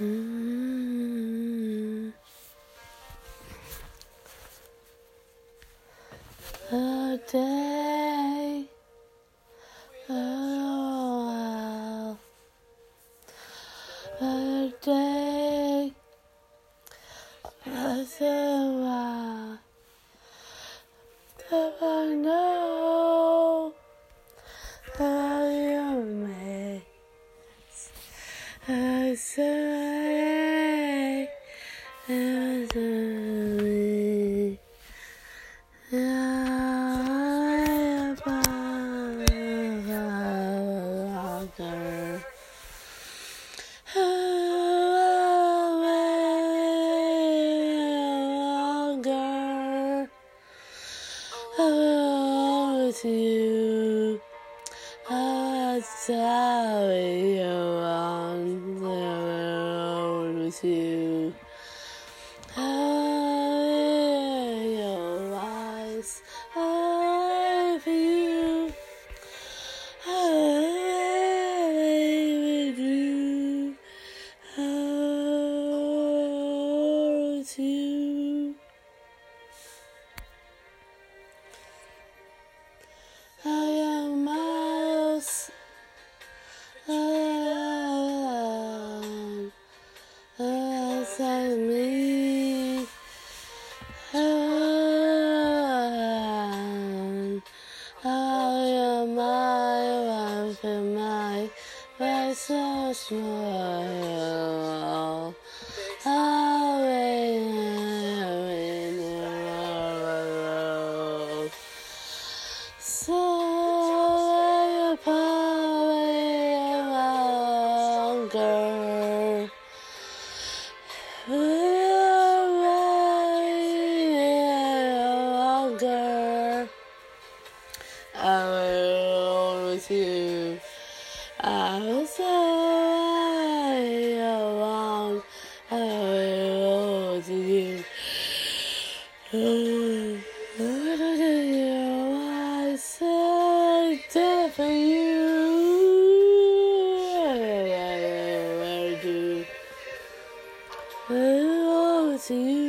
The day, oh, the day, I know how you made I say, you, I tell you, I'm there with you. I realize I love you. I love you. I love you. Me, oh, you're my life and my way so small. Oh, in the world, so you're probably longer. You. I will say along, I will hold you. Look at you, I say death for you. I will do. I will hold you.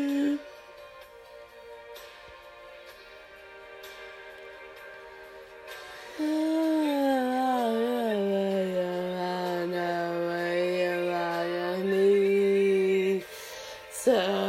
So